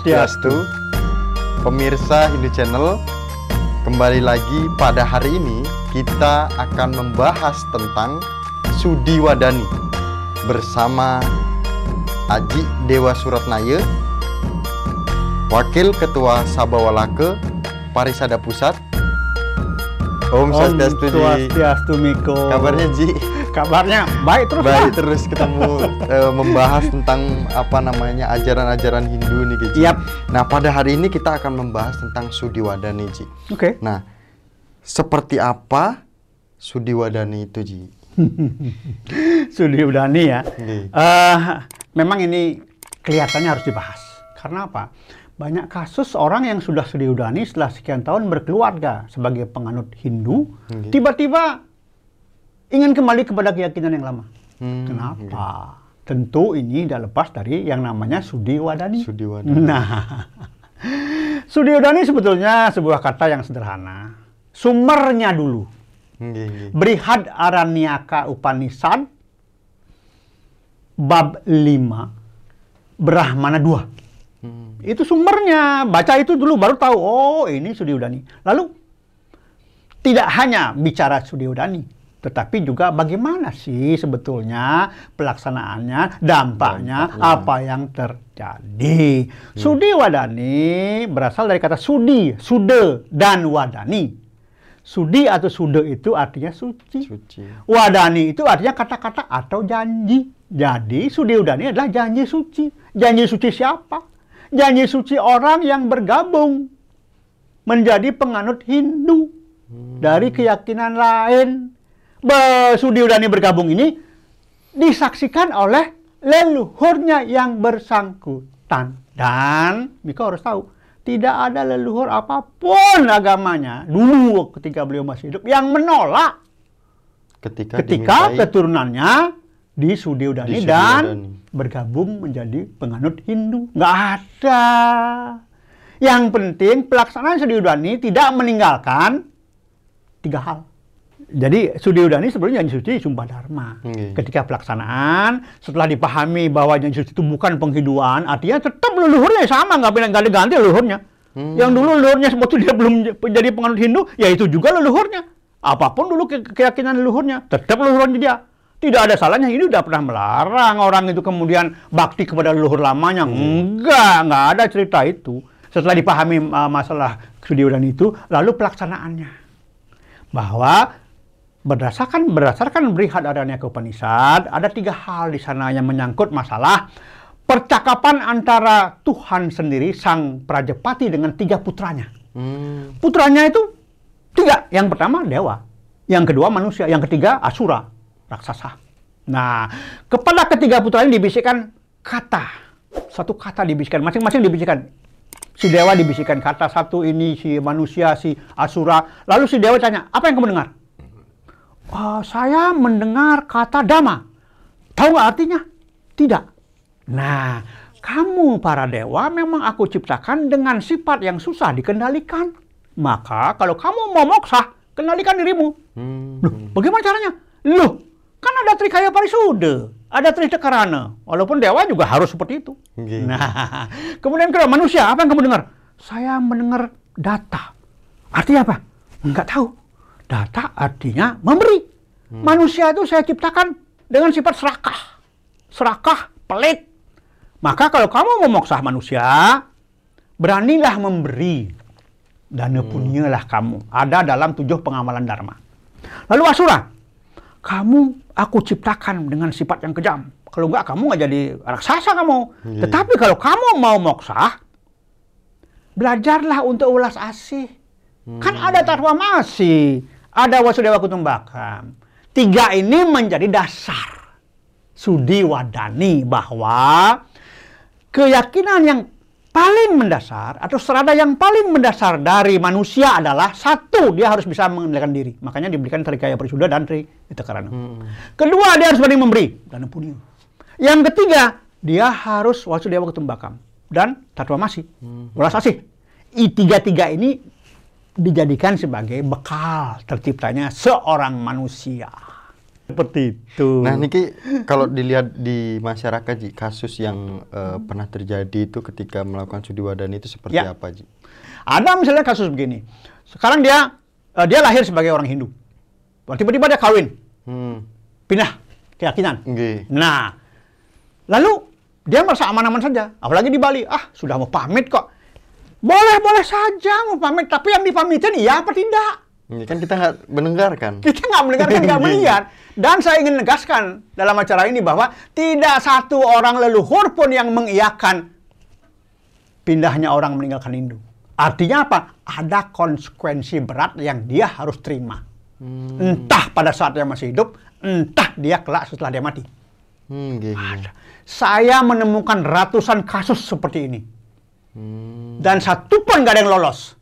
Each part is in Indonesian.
Swastiastu, pemirsa Hindu Channel. Kembali lagi pada hari ini kita akan membahas tentang Sudi Wadani bersama Haji Dewa Suratnaya, Wakil Ketua Sabawalaka Parisada Pusat. Om Swastiastu, Miko. Kabarnya Ji? Kabarnya baik terus. Baik terus ketemu membahas tentang apa namanya ajaran-ajaran Hindu nih Ji. Yep. Nah pada hari ini kita akan membahas tentang Sudi Wadani Ji. Oke. Okay. Nah seperti apa Sudi Wadani itu Ji? Sudi Wadani ya. Memang ini kelihatannya harus dibahas. Karena apa? Banyak kasus orang yang sudah Sudi Wadani setelah sekian tahun berkeluarga sebagai penganut Hindu, tiba-tiba ingin kembali kepada keyakinan yang lama. Kenapa? Tentu ini tidak lepas dari yang namanya Sudi Wadani. Sudi Wadani. Nah, Sudi Wadani sebetulnya sebuah kata yang sederhana. Sumbernya dulu. Brihadaranyaka Upanishad, bab 5, Brahmana 2. Itu sumbernya, baca itu dulu baru tahu, oh ini Sudi Wadani. Lalu, tidak hanya bicara Sudi Wadani, tetapi juga bagaimana sih sebetulnya pelaksanaannya, dampaknya, apa yang terjadi. Sudi Wadani berasal dari kata sudi, sude, dan wadani. Sudi atau sude itu artinya suci. Wadani itu artinya kata-kata atau janji. Jadi, Sudi Wadani adalah janji suci. Janji suci siapa? Janji suci orang yang bergabung menjadi penganut Hindu dari keyakinan lain. Sudi Wadani bergabung ini disaksikan oleh leluhurnya yang bersangkutan. Dan Mika harus tahu, tidak ada leluhur apapun agamanya dulu ketika beliau masih hidup yang menolak ketika keturunannya di Sudi Wadani dan bergabung menjadi penganut Hindu. Nggak ada. Yang penting pelaksanaan Sudi Wadani tidak meninggalkan tiga hal. Jadi Sudi Wadani sebelumnya janji suci sumpah dharma. Ketika pelaksanaan, setelah dipahami bahwa janji suci itu bukan penghiduan, artinya tetap leluhurnya sama, nggak diganti leluhurnya. Yang dulu leluhurnya waktu dia belum jadi penganut Hindu, ya itu juga leluhurnya. Apapun dulu keyakinan leluhurnya, tetap leluhurnya dia. Tidak ada salahnya, ini udah pernah melarang orang itu kemudian bakti kepada leluhur lamanya. Enggak ada cerita itu. Setelah dipahami masalah Sudi Wadani itu, lalu pelaksanaannya. Bahwa berdasarkan Brihadaranyaka Upanishad, ada tiga hal di sana yang menyangkut masalah percakapan antara Tuhan sendiri, Sang Prajapati dengan tiga putranya. Putranya itu tiga. Yang pertama Dewa, yang kedua manusia, yang ketiga Asura. Raksasa. Nah, kepada ketiga putranya dibisikkan kata. Satu kata dibisikkan, masing-masing dibisikkan. Si Dewa dibisikkan kata satu ini, si manusia, si Asura. Lalu si Dewa tanya, apa yang kamu dengar? Saya mendengar kata Dhamma. Tahu nggak artinya? Tidak. Nah, kamu para Dewa memang aku ciptakan dengan sifat yang susah dikendalikan. Maka kalau kamu mau moksa, kendalikan dirimu. Loh, bagaimana caranya? Loh, kan ada trikaya parisuda, ada trikaya karana. Walaupun Dewa juga harus seperti itu. Nah, kemudian kedua manusia, apa yang kamu dengar? Saya mendengar data. Artinya apa? Enggak tahu. Data artinya memberi. Manusia itu saya ciptakan dengan sifat serakah. Serakah, pelit. Maka kalau kamu memoksah manusia, beranilah memberi. Dan nepunialah kamu. Ada dalam 7 pengamalan dharma. Lalu Asura. Kamu aku ciptakan dengan sifat yang kejam. Kalau enggak, kamu nggak jadi raksasa kamu. Tetapi kalau kamu mau moksa, belajarlah untuk ulas asih. Kan ada tatwa masih, ada Wasudewa Kutumbakam. Tiga ini menjadi dasar Sudi Wadani bahwa keyakinan yang paling mendasar atau serada yang paling mendasar dari manusia adalah satu, dia harus bisa mengendalikan diri. Makanya diberikan trikaya parisuda dan trikaya karana. Kedua, dia harus berani memberi dan punya. Yang ketiga, dia harus Wasudewa Kutumbakam dan tatwamasi, ulas asih. Tiga-tiga ini dijadikan sebagai bekal terciptanya seorang manusia. Seperti itu. Nah, niki kalau dilihat di masyarakat, Ji, kasus yang pernah terjadi itu ketika melakukan studi wadani itu seperti ya. Apa, Ji? Ada misalnya kasus begini. Sekarang dia lahir sebagai orang Hindu. Tiba-tiba dia kawin. Pindah keyakinan. Okay. Nah, lalu dia merasa aman-aman saja. Apalagi di Bali. Ah, sudah mau pamit kok. Boleh-boleh saja mau pamit. Tapi yang dipamitin ya apa tidak? Ini kan kita nggak mendengarkan. Kita nggak mendengarkan, nggak melihat. Dan saya ingin menegaskan dalam acara ini bahwa tidak satu orang leluhur pun yang mengiyakan pindahnya orang meninggalkan Hindu. Artinya apa? Ada konsekuensi berat yang dia harus terima. Entah pada saat dia masih hidup, entah dia kelak setelah dia mati. Saya menemukan ratusan kasus seperti ini. Dan satu pun nggak ada yang lolos.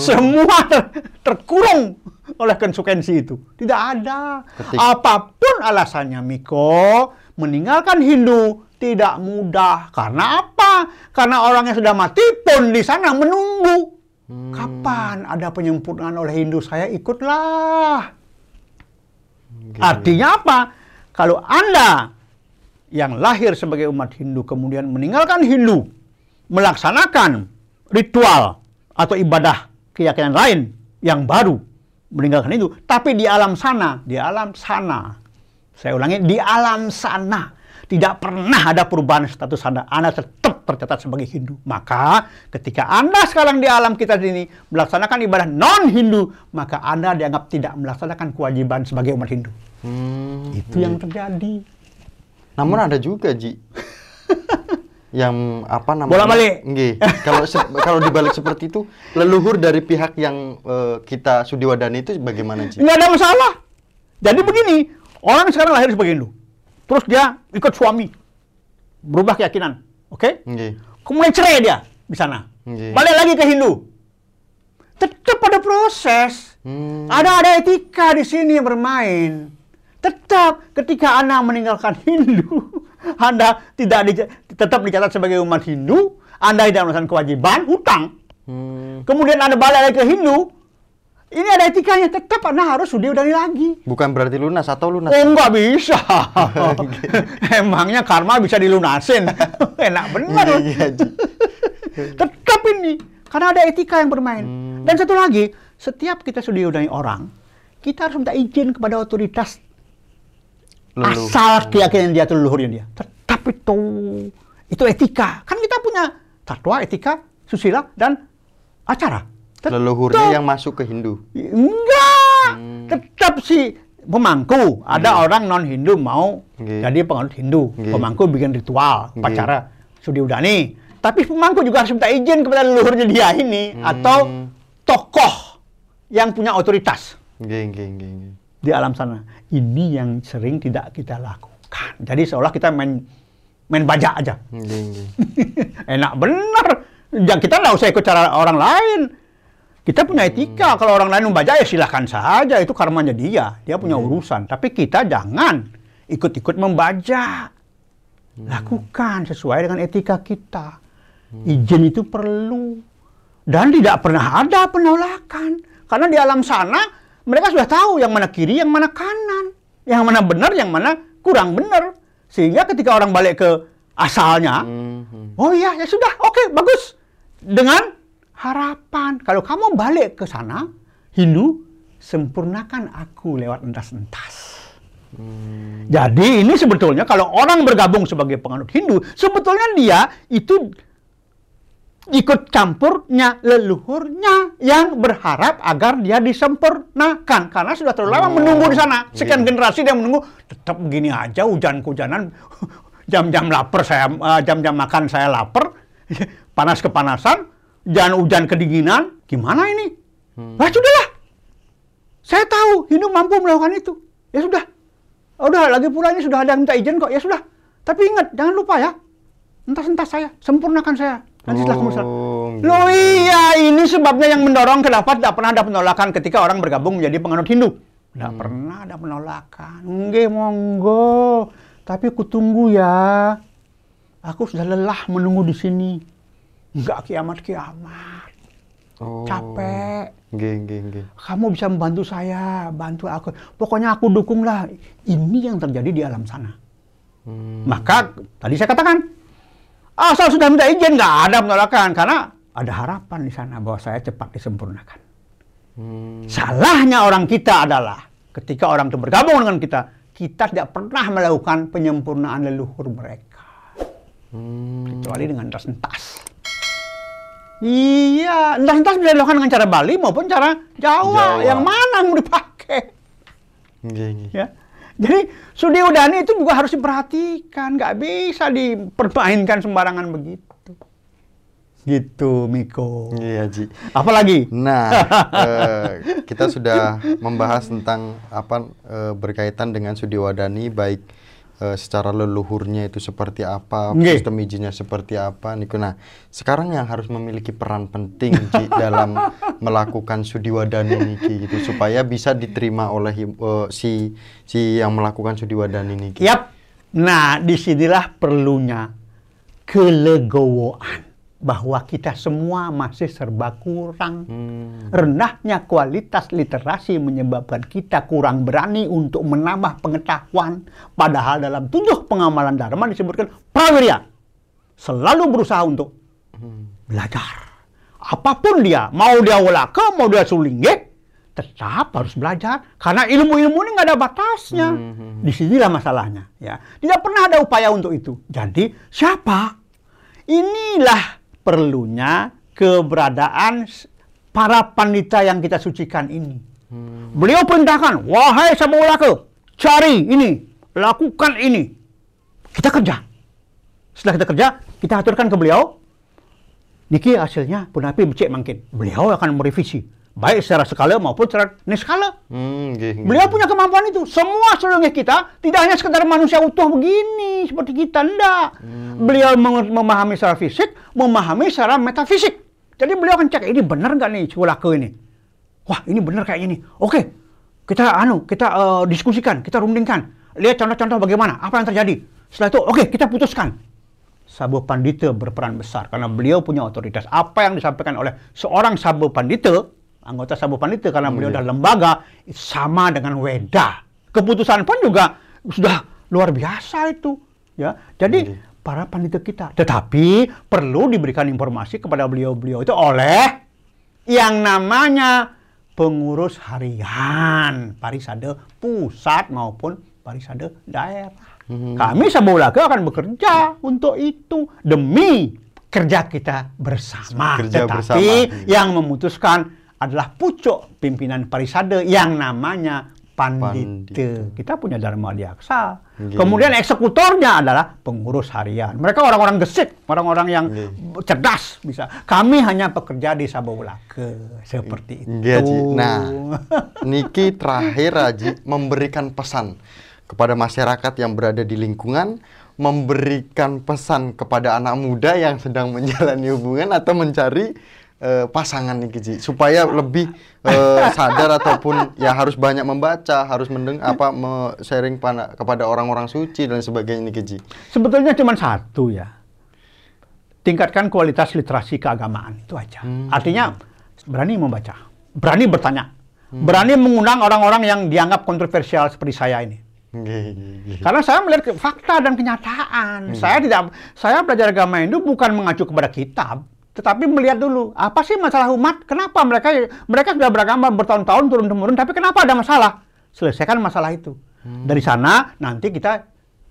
Semua terkurung oleh konsekuensi itu. Tidak ada. Apapun alasannya, Miko, meninggalkan Hindu tidak mudah. Karena apa? Karena orang yang sudah mati pun di sana menunggu. Kapan ada penyempurnaan oleh Hindu? Saya ikutlah. Artinya apa? Kalau Anda yang lahir sebagai umat Hindu kemudian meninggalkan Hindu, melaksanakan ritual atau ibadah keyakinan lain yang baru meninggalkan itu, tapi di alam sana, saya ulangi, di alam sana tidak pernah ada perubahan status Anda. Anda tetap tercatat sebagai Hindu. Maka ketika Anda sekarang di alam kita ini melaksanakan ibadah non-Hindu, maka Anda dianggap tidak melaksanakan kewajiban sebagai umat Hindu. Itu yang terjadi. Namun ada juga, Ji, yang apa namanya? Bola balik. Kalau dibalik seperti itu, leluhur dari pihak yang kita sudi wadani itu bagaimana, Ji? Nggak ada masalah. Jadi begini, orang sekarang lahir sebagai Hindu. Terus dia ikut suami. Berubah keyakinan. Oke? Okay? Kemudian cerai dia di sana. Balik lagi ke Hindu. Tetap ada proses. Ada etika di sini yang bermain. Tetap ketika Anda meninggalkan Hindu, Anda tetap dicatat sebagai umat Hindu, Anda tidak melaksanakan kewajiban, hutang. Kemudian Anda balik lagi ke Hindu, ini ada etikanya, tetap Anda harus sudi wadani lagi. Bukan berarti lunas atau lunas? Oh, nggak bisa. Emangnya karma bisa dilunasin? Enak benar. Tetap ini, karena ada etika yang bermain. Dan satu lagi, setiap kita sudi wadani orang, kita harus minta izin kepada otoritas. Asal keyakinan dia itu leluhurnya dia. Tetap itu etika. Kan kita punya tatwa, etika, susila, dan acara. Tetap leluhurnya yang masuk ke Hindu? Enggak. Tetap si pemangku. Ada orang non-Hindu mau jadi penganut Hindu. Pemangku bikin ritual, upacara, sudi wadani. Tapi pemangku juga harus minta izin kepada leluhurnya dia ini. Atau tokoh yang punya otoritas. Di alam sana. Ini yang sering tidak kita lakukan. Jadi seolah kita main bajak aja. Enak benar. Kita nggak usah ikut cara orang lain. Kita punya etika. Kalau orang lain membajak ya silahkan saja. Itu karmanya dia. Dia punya urusan. Tapi kita jangan ikut-ikut membajak. Lakukan sesuai dengan etika kita. Izin itu perlu. Dan tidak pernah ada penolakan. Karena di alam sana mereka sudah tahu yang mana kiri, yang mana kanan. Yang mana benar, yang mana kurang benar. Sehingga ketika orang balik ke asalnya, oh iya, ya sudah, oke, bagus. Dengan harapan, kalau kamu balik ke sana, Hindu, sempurnakan aku lewat entas-entas. Jadi ini sebetulnya kalau orang bergabung sebagai penganut Hindu, sebetulnya dia itu ikut campurnya leluhurnya yang berharap agar dia disempurnakan. Karena sudah terlalu lama menunggu di sana. Sekian generasi dia menunggu. Tetap begini aja, hujan-hujanan. Jam-jam lapar saya, jam-jam makan saya lapar. Panas kepanasan. Jangan hujan kedinginan. Gimana ini? Nah, sudahlah. Saya tahu Hindu mampu melakukan itu. Ya sudah. Udah, lagi pula ini sudah ada yang minta izin kok. Ya sudah. Tapi ingat, jangan lupa ya. Entas-entas saya. Sempurnakan saya. Nanti setelah kemudian, loh iya, ini sebabnya yang mendorong kenapa tidak pernah ada penolakan ketika orang bergabung menjadi penganut Hindu. Tidak pernah ada penolakan. Nggih, monggo. Tapi kutunggu ya. Aku sudah lelah menunggu di sini. Nggak kiamat-kiamat. capek. Kamu bisa membantu saya, bantu aku. Pokoknya aku dukung lah. Ini yang terjadi di alam sana. Maka tadi saya katakan, asal sudah minta izin, nggak ada penolakan. Karena ada harapan di sana bahwa saya cepat disempurnakan. Salahnya orang kita adalah ketika orang itu bergabung dengan kita, kita tidak pernah melakukan penyempurnaan leluhur mereka. Kecuali dengan tas-tas. Iya, entah-entah bisa dilakukan dengan cara Bali maupun cara Jawa. Yang mana yang mau dipakai? Ya. Jadi, Sudi Udani itu juga harus diperhatikan. Nggak bisa dipermainkan sembarangan begitu. Gitu, Miko. Iya, Ji. Apalagi? Nah, kita sudah membahas tentang apa berkaitan dengan Sudi Wadani, baik secara leluhurnya itu seperti apa, sistem izinnya seperti apa, Niko. Nah, sekarang yang harus memiliki peran penting Ji, dalam melakukan Sudi Wadani Niki, gitu, supaya bisa diterima oleh si yang melakukan Sudi Wadani Niki. Yap. Nah, disinilah perlunya kelegowoan bahwa kita semua masih serba kurang. Rendahnya kualitas literasi menyebabkan kita kurang berani untuk menambah pengetahuan. Padahal dalam 7 pengamalan Dharma disebutkan prawiria. Selalu berusaha untuk belajar. Apapun dia, mau dia Wolaka, mau dia Sulingge, tetap harus belajar. Karena ilmu-ilmu ini nggak ada batasnya. Disinilah masalahnya. Ya. Tidak pernah ada upaya untuk itu. Jadi siapa? Inilah perlunya keberadaan para pandita yang kita sucikan ini. Beliau perintahkan, wahai Sabawalaka, cari ini, lakukan ini. Kita kerja. Setelah kita kerja, kita aturkan ke beliau. Niki hasilnya punapi becek mungkin. Beliau akan merevisi, baik secara skala maupun secara neskala. Beliau punya kemampuan itu. Semua seluruhnya kita tidak hanya sekedar manusia utuh begini seperti kita, enggak. Beliau memahami secara fisik, memahami secara metafisik. Jadi beliau akan cek, ini benar nggak nih Wolaka ini? Wah, ini benar kayaknya nih. Oke, kita diskusikan, kita rundingkan. Lihat contoh-contoh bagaimana, apa yang terjadi. Setelah itu, oke, kita putuskan. Sabo Pandita berperan besar, karena beliau punya otoritas. Apa yang disampaikan oleh seorang Sabo Pandita, anggota Sabo Pandita, karena beliau adalah lembaga, sama dengan Weda. Keputusan pun juga sudah luar biasa itu. Ya, jadi para pandita kita. Tetapi perlu diberikan informasi kepada beliau-beliau itu oleh yang namanya pengurus harian Parisada pusat maupun Parisada daerah. Kami Sabawalaka akan bekerja untuk itu demi kerja kita bersama. Tetapi yang memutuskan adalah pucuk pimpinan Parisada yang namanya Pandita. Kita punya Dharma Diaksa. Kemudian eksekutornya adalah pengurus harian. Mereka orang-orang gesit, orang-orang yang cerdas bisa. Kami hanya pekerja di Sabawalaka seperti itu. Nah, Niki terakhir Haji memberikan pesan kepada masyarakat yang berada di lingkungan, memberikan pesan kepada anak muda yang sedang menjalani hubungan atau mencari pasangan nih Ji, supaya lebih sadar ataupun ya harus banyak membaca, harus sharing kepada orang-orang suci dan sebagainya nih Ji. Sebetulnya cuma satu ya, tingkatkan kualitas literasi keagamaan itu aja. Artinya berani membaca, berani bertanya, berani mengundang orang-orang yang dianggap kontroversial seperti saya ini. Karena saya melihat fakta dan kenyataan. Saya belajar agama Hindu bukan mengacu kepada kitab, tetapi melihat dulu apa sih masalah umat, kenapa mereka sudah beragama bertahun-tahun turun-temurun, tapi kenapa ada masalah? Selesaikan masalah itu. Dari sana nanti kita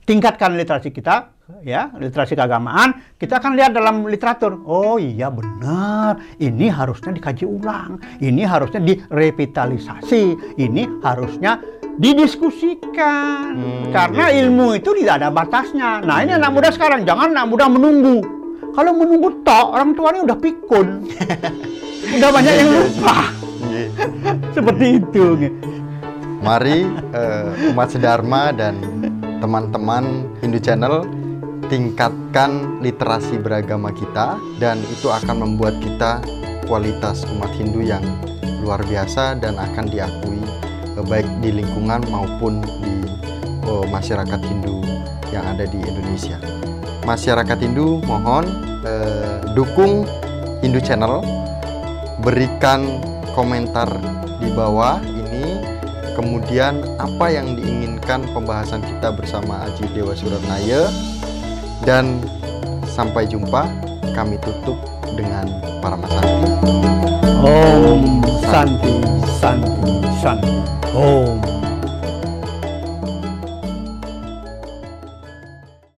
tingkatkan literasi kita, ya, literasi keagamaan. Kita akan lihat dalam literatur. Oh iya benar, ini harusnya dikaji ulang, ini harusnya direvitalisasi, ini harusnya didiskusikan. Karena ilmu itu tidak ada batasnya. Nah, ini anak muda sekarang, jangan anak muda menunggu. Kalau menunggu tok, orang tuanya udah pikun. Udah banyak yang lupa. Seperti itu. Mari umat sedharma dan teman-teman Hindu Channel tingkatkan literasi beragama kita, dan itu akan membuat kita kualitas umat Hindu yang luar biasa dan akan diakui baik di lingkungan maupun di masyarakat Hindu yang ada di Indonesia. Masyarakat Hindu mohon dukung Hindu Channel berikan komentar di bawah ini. Kemudian apa yang diinginkan pembahasan kita bersama Haji Dewa Suratnaya. Dan sampai jumpa, kami tutup dengan paramasanti. Om Santi Santi Santi. Om.